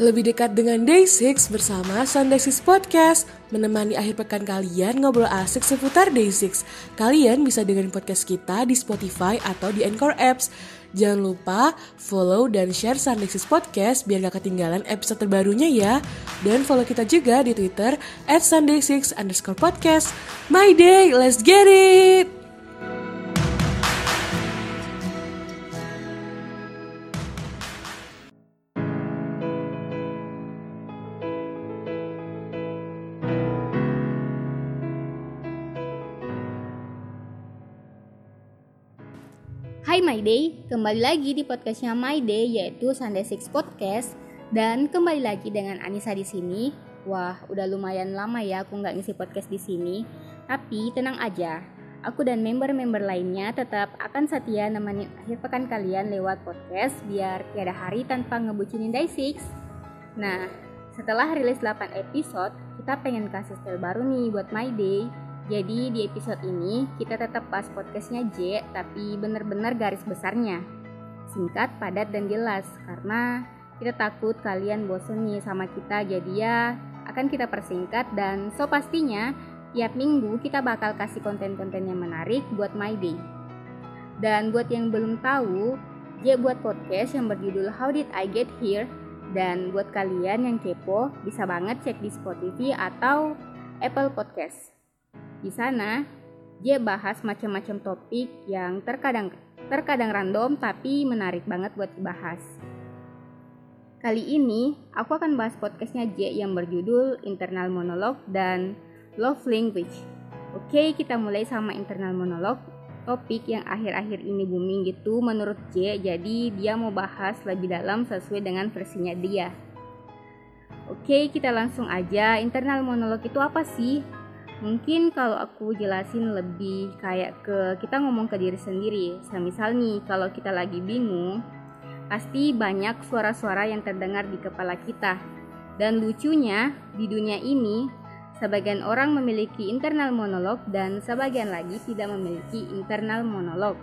Lebih dekat dengan Day6 bersama Sunday6 Podcast, menemani akhir pekan kalian ngobrol asik seputar Day6. Kalian bisa dengerin podcast kita di Spotify atau di Anchor Apps. Jangan lupa follow dan share Sunday6 Podcast biar gak ketinggalan episode terbarunya ya. Dan follow kita juga di Twitter @Sunday6_podcast. My Day, let's get it! Hai My Day, kembali lagi di podcastnya My Day yaitu Sunday6 Podcast dan kembali lagi dengan Anissa di sini. Wah, udah lumayan lama ya aku nggak ngisi podcast di sini. Tapi tenang aja, aku dan member-member lainnya tetap akan setia nemenin akhir pekan kalian lewat podcast biar tiada hari tanpa ngebucinin Day6. Nah, setelah rilis 8 episode, kita pengen kasih style baru nih buat My Day. Jadi di episode ini kita tetap bahas podcastnya J, tapi benar-benar garis besarnya. Singkat, padat, dan jelas, karena kita takut kalian bosen nih sama kita. Jadi ya akan kita persingkat dan so pastinya tiap minggu kita bakal kasih konten-konten yang menarik buat My Day. Dan buat yang belum tahu, J buat podcast yang berjudul How Did I Get Here. Dan buat kalian yang kepo, bisa banget cek di Spotify atau Apple Podcast. Di sana, dia bahas macam-macam topik yang terkadang random tapi menarik banget buat dibahas. Kali ini, aku akan bahas podcastnya J yang berjudul Internal Monologue dan Love Language. Oke, kita mulai sama Internal Monologue, topik yang akhir-akhir ini booming gitu menurut J, jadi dia mau bahas lebih dalam sesuai dengan versinya dia. Oke, kita langsung aja. Internal Monologue itu apa sih? Mungkin kalau aku jelasin lebih kayak ke kita ngomong ke diri sendiri. Misal nih kalau kita lagi bingung, pasti banyak suara-suara yang terdengar di kepala kita. Dan lucunya di dunia ini, sebagian orang memiliki internal monolog dan sebagian lagi tidak memiliki internal monolog.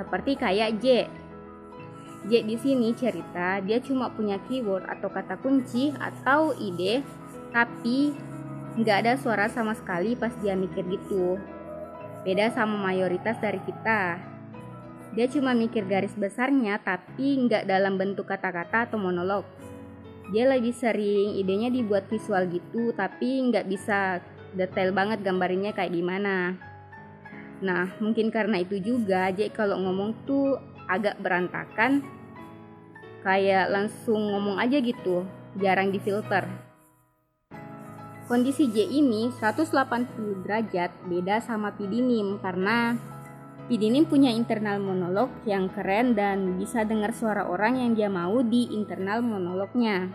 Seperti kayak J. J di sini cerita dia cuma punya keyword atau kata kunci atau ide, tapi nggak ada suara sama sekali pas dia mikir gitu. Beda sama mayoritas dari kita. Dia cuma mikir garis besarnya tapi nggak dalam bentuk kata-kata atau monolog. Dia lebih sering idenya dibuat visual gitu tapi nggak bisa detail banget gambarnya kayak gimana. Nah, mungkin karena itu juga Jack kalau ngomong tuh agak berantakan. Kayak langsung ngomong aja gitu, jarang difilter. Kondisi J ini 180 derajat beda sama Pidinim karena Pidinim punya internal monolog yang keren dan bisa dengar suara orang yang dia mau di internal monolognya.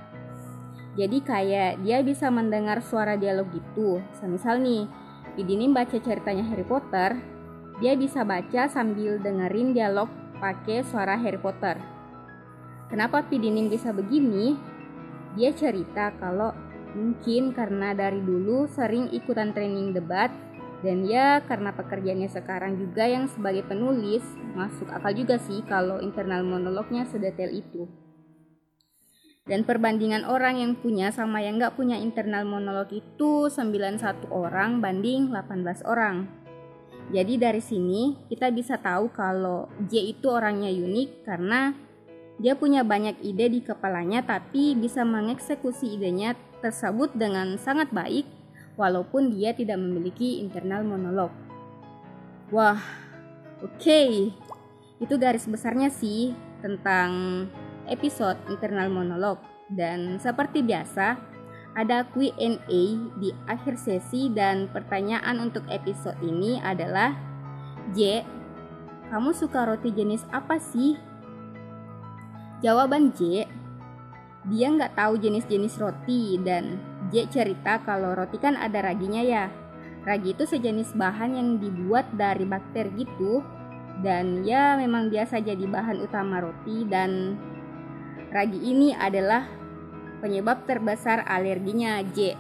Jadi kayak dia bisa mendengar suara dialog gitu. Misal nih, Pidinim baca ceritanya Harry Potter, dia bisa baca sambil dengerin dialog pakai suara Harry Potter. Kenapa Pidinim bisa begini? Dia cerita kalau mungkin karena dari dulu sering ikutan training debat dan ya karena pekerjaannya sekarang juga yang sebagai penulis, masuk akal juga sih kalau internal monolognya sedetail itu. Dan perbandingan orang yang punya sama yang gak punya internal monolog itu 91 orang banding 18 orang. Jadi dari sini kita bisa tahu kalau J itu orangnya unik karena dia punya banyak ide di kepalanya tapi bisa mengeksekusi idenya tersebut dengan sangat baik walaupun dia tidak memiliki internal monolog. Wah, oke. Itu garis besarnya sih tentang episode internal monolog. Dan seperti biasa, ada Q&A di akhir sesi dan pertanyaan untuk episode ini adalah J, kamu suka roti jenis apa sih? Jawaban J, dia nggak tahu jenis-jenis roti dan J cerita kalau roti kan ada raginya ya. Ragi itu sejenis bahan yang dibuat dari bakteri gitu dan ya memang biasa jadi bahan utama roti dan ragi ini adalah penyebab terbesar alerginya J.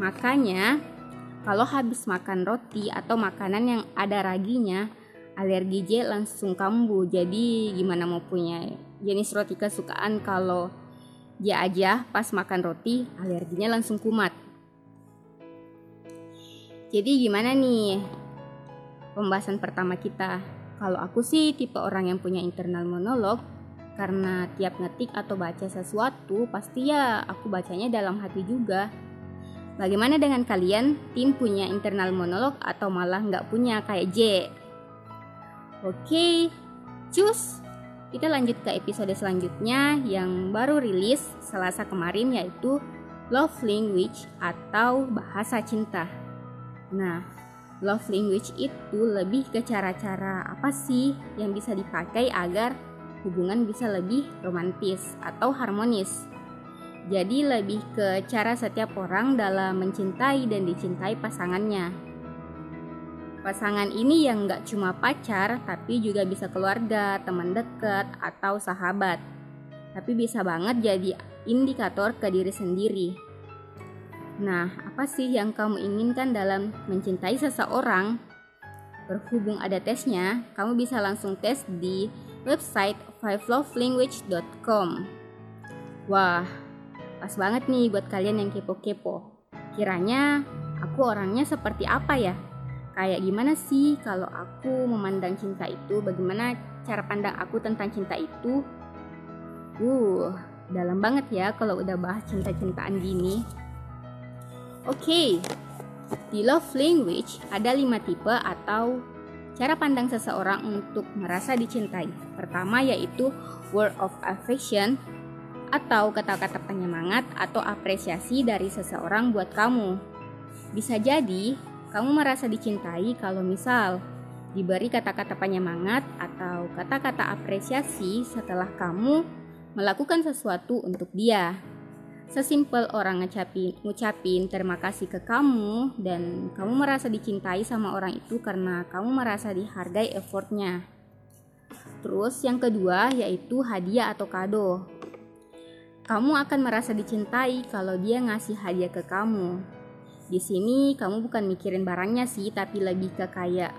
Makanya kalau habis makan roti atau makanan yang ada raginya, alergi J langsung kambuh. Jadi gimana mau punya jenis roti kesukaan kalau Dia aja pas makan roti alerginya langsung kumat. Jadi gimana nih pembahasan pertama kita? Kalau aku sih tipe orang yang punya internal monolog, karena tiap ngetik atau baca sesuatu pasti ya aku bacanya dalam hati juga. Bagaimana dengan kalian? Tim punya internal monolog atau malah nggak punya kayak J? Oke, cus! Kita lanjut ke episode selanjutnya yang baru rilis Selasa kemarin, yaitu Love Language atau Bahasa Cinta. Nah, Love Language itu lebih ke cara-cara apa sih yang bisa dipakai agar hubungan bisa lebih romantis atau harmonis. Jadi lebih ke cara setiap orang dalam mencintai dan dicintai pasangannya. Pasangan ini yang gak cuma pacar, tapi juga bisa keluarga, teman dekat, atau sahabat. Tapi bisa banget jadi indikator ke diri sendiri. Nah, apa sih yang kamu inginkan dalam mencintai seseorang? Berhubung ada tesnya, kamu bisa langsung tes di website 5lovelanguages.com. Wah, pas banget nih buat kalian yang kepo-kepo. Kiranya aku orangnya seperti apa ya? Kayak gimana sih kalau aku memandang cinta itu? Bagaimana cara pandang aku tentang cinta itu? Dalam banget ya kalau udah bahas cinta-cintaan gini. Oke, di Love Language ada 5 tipe atau cara pandang seseorang untuk merasa dicintai. Pertama yaitu Word of Affirmation atau kata-kata penyemangat atau apresiasi dari seseorang buat kamu. Bisa jadi kamu merasa dicintai kalau misal diberi kata-kata penyemangat atau kata-kata apresiasi setelah kamu melakukan sesuatu untuk dia. Sesimpel orang ngucapin terima kasih ke kamu dan kamu merasa dicintai sama orang itu karena kamu merasa dihargai effortnya. Terus yang kedua yaitu hadiah atau kado. Kamu akan merasa dicintai kalau dia ngasih hadiah ke kamu. Di sini kamu bukan mikirin barangnya sih, tapi lebih ke kayak,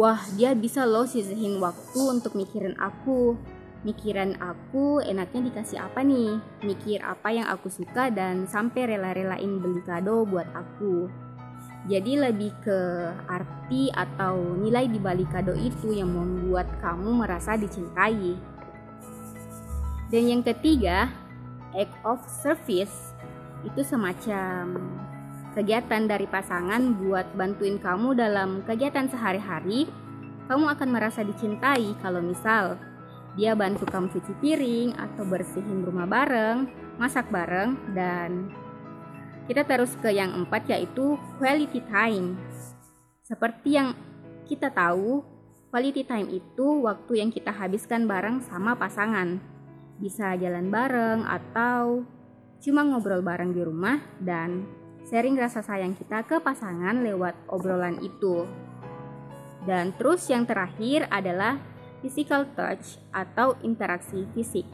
wah dia bisa loh sisihin waktu untuk mikirin aku. Mikirin aku enaknya dikasih apa nih? Mikir apa yang aku suka dan sampai rela-relain beli kado buat aku. Jadi lebih ke arti atau nilai di balik kado itu yang membuat kamu merasa dicintai. Dan yang ketiga, Act of Service. Itu semacam kegiatan dari pasangan buat bantuin kamu dalam kegiatan sehari-hari. Kamu akan merasa dicintai kalau misal dia bantu kamu cuci piring atau bersihin rumah bareng, masak bareng. Dan kita terus ke yang 4 yaitu Quality Time. Seperti yang kita tahu, Quality Time itu waktu yang kita habiskan bareng sama pasangan. Bisa jalan bareng atau cuma ngobrol bareng di rumah dan sharing rasa sayang kita ke pasangan lewat obrolan itu. Dan terus yang terakhir adalah Physical Touch atau interaksi fisik.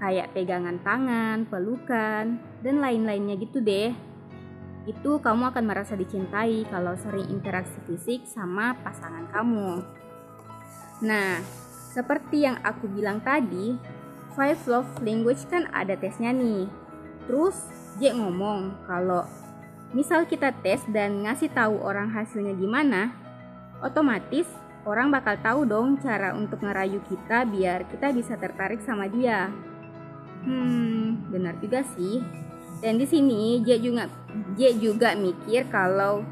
Kayak pegangan tangan, pelukan, dan lain-lainnya gitu deh. Itu kamu akan merasa dicintai kalau sering interaksi fisik sama pasangan kamu. Nah, seperti yang aku bilang tadi, 5 Love Language kan ada tesnya nih. Terus J ngomong kalau misal kita tes dan ngasih tahu orang hasilnya gimana, otomatis orang bakal tahu dong cara untuk ngerayu kita biar kita bisa tertarik sama dia. Benar juga sih. Dan di sini J juga mikir kalau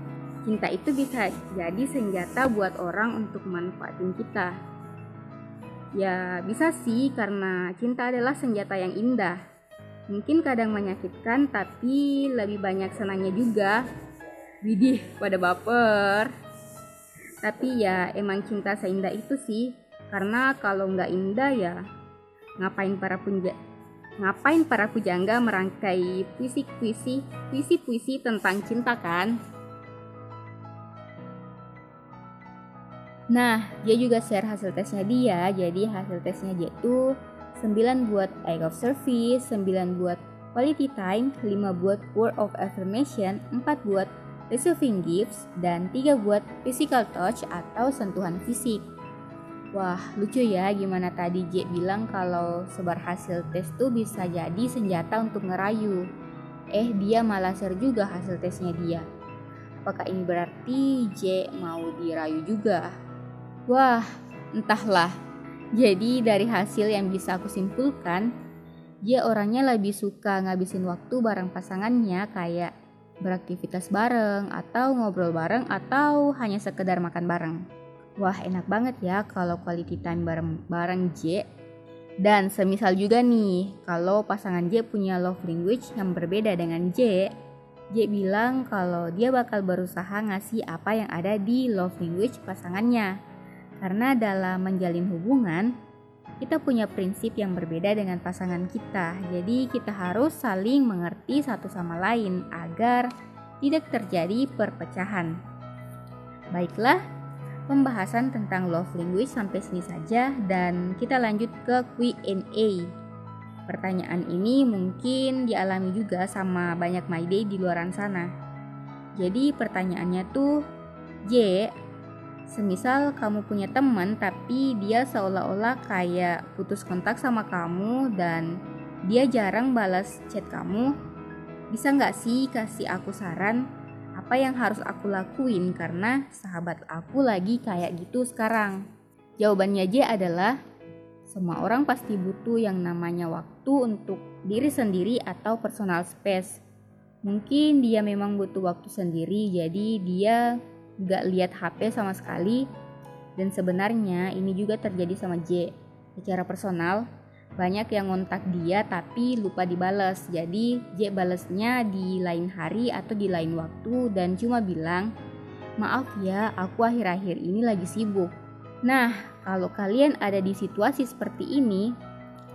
cinta itu bisa jadi senjata buat orang untuk manfaatin kita. Ya bisa sih, karena cinta adalah senjata yang indah. Mungkin kadang menyakitkan, tapi lebih banyak senangnya juga. Widih, pada baper. Tapi ya emang cinta seindah itu sih. Karena kalau nggak indah ya ngapain para pujangga merangkai puisi-puisi tentang cinta kan? Nah, dia juga share hasil tesnya dia. Jadi hasil tesnya dia tuh 9 buat Act of Service, 9 buat Quality Time, 5 buat Word of Affirmation, 4 buat Receiving Gifts, dan 3 buat Physical Touch atau sentuhan fisik. Wah, lucu ya gimana tadi J bilang kalau sebar hasil tes tuh bisa jadi senjata untuk ngerayu. Dia malah share juga hasil tesnya dia. Apakah ini berarti J mau dirayu juga? Wah, entahlah. Jadi dari hasil yang bisa aku simpulkan, J orangnya lebih suka ngabisin waktu bareng pasangannya kayak beraktivitas bareng, atau ngobrol bareng, atau hanya sekedar makan bareng. Wah, enak banget ya kalau quality time bareng J. Dan semisal juga nih, kalau pasangan J punya love language yang berbeda dengan J. J bilang kalau dia bakal berusaha ngasih apa yang ada di love language pasangannya. Karena dalam menjalin hubungan, kita punya prinsip yang berbeda dengan pasangan kita. Jadi kita harus saling mengerti satu sama lain agar tidak terjadi perpecahan. Baiklah, pembahasan tentang love language sampai sini saja dan kita lanjut ke Q&A. Pertanyaan ini mungkin dialami juga sama banyak My Day di luaran sana. Jadi pertanyaannya tuh, J, semisal kamu punya teman tapi dia seolah-olah kayak putus kontak sama kamu dan dia jarang balas chat kamu, bisa gak sih kasih aku saran? Apa yang harus aku lakuin karena sahabat aku lagi kayak gitu sekarang? Jawabannya aja adalah, semua orang pasti butuh yang namanya waktu untuk diri sendiri atau personal space. Mungkin dia memang butuh waktu sendiri, jadi dia gak lihat HP sama sekali. Dan sebenarnya ini juga terjadi sama J. Secara personal, banyak yang ngontak dia tapi lupa dibales. Jadi J balesnya di lain hari atau di lain waktu dan cuma bilang, maaf ya aku akhir-akhir ini lagi sibuk. Nah, kalau kalian ada di situasi seperti ini,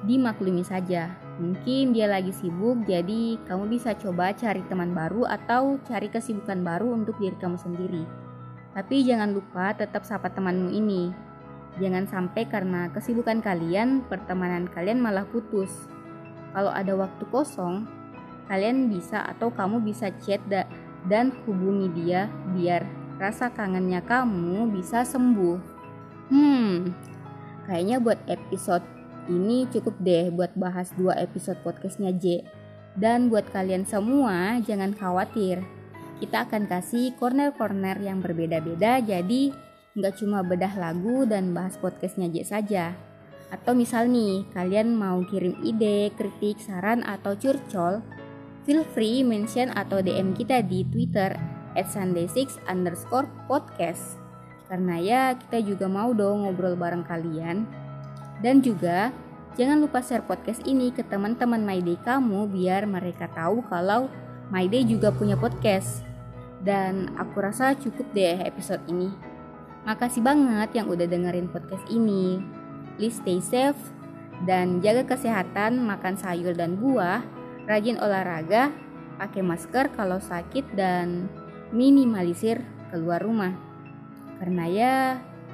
dimaklumi saja. Mungkin dia lagi sibuk, jadi kamu bisa coba cari teman baru atau cari kesibukan baru untuk diri kamu sendiri. Tapi jangan lupa tetap sapa temanmu ini. Jangan sampai karena kesibukan kalian, pertemanan kalian malah putus. Kalau ada waktu kosong, kalian bisa atau kamu bisa chat dan hubungi dia biar rasa kangennya kamu bisa sembuh. Kayaknya buat episode ini cukup deh buat bahas 2 episode podcastnya J. Dan buat kalian semua, jangan khawatir. Kita akan kasih corner-corner yang berbeda-beda, jadi nggak cuma bedah lagu dan bahas podcastnya J saja. Atau misal nih, kalian mau kirim ide, kritik, saran, atau curcol, feel free mention atau DM kita di Twitter @Sunday6_podcast. Karena ya, kita juga mau dong ngobrol bareng kalian. Dan juga, jangan lupa share podcast ini ke teman-teman My Day kamu biar mereka tahu kalau My Day juga punya podcast. Dan aku rasa cukup deh episode ini. Makasih banget yang udah dengerin podcast ini. Please stay safe dan jaga kesehatan, makan sayur dan buah, rajin olahraga, pakai masker kalau sakit dan minimalisir keluar rumah. Karena ya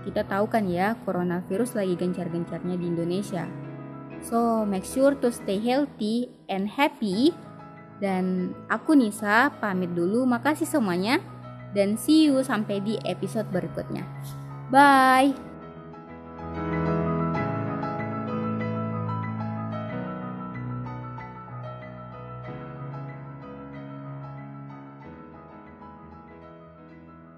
kita tahu kan ya coronavirus lagi gencar-gencarnya di Indonesia. So make sure to stay healthy and happy. Dan aku Nisa pamit dulu, makasih semuanya. Dan see you sampai di episode berikutnya. Bye!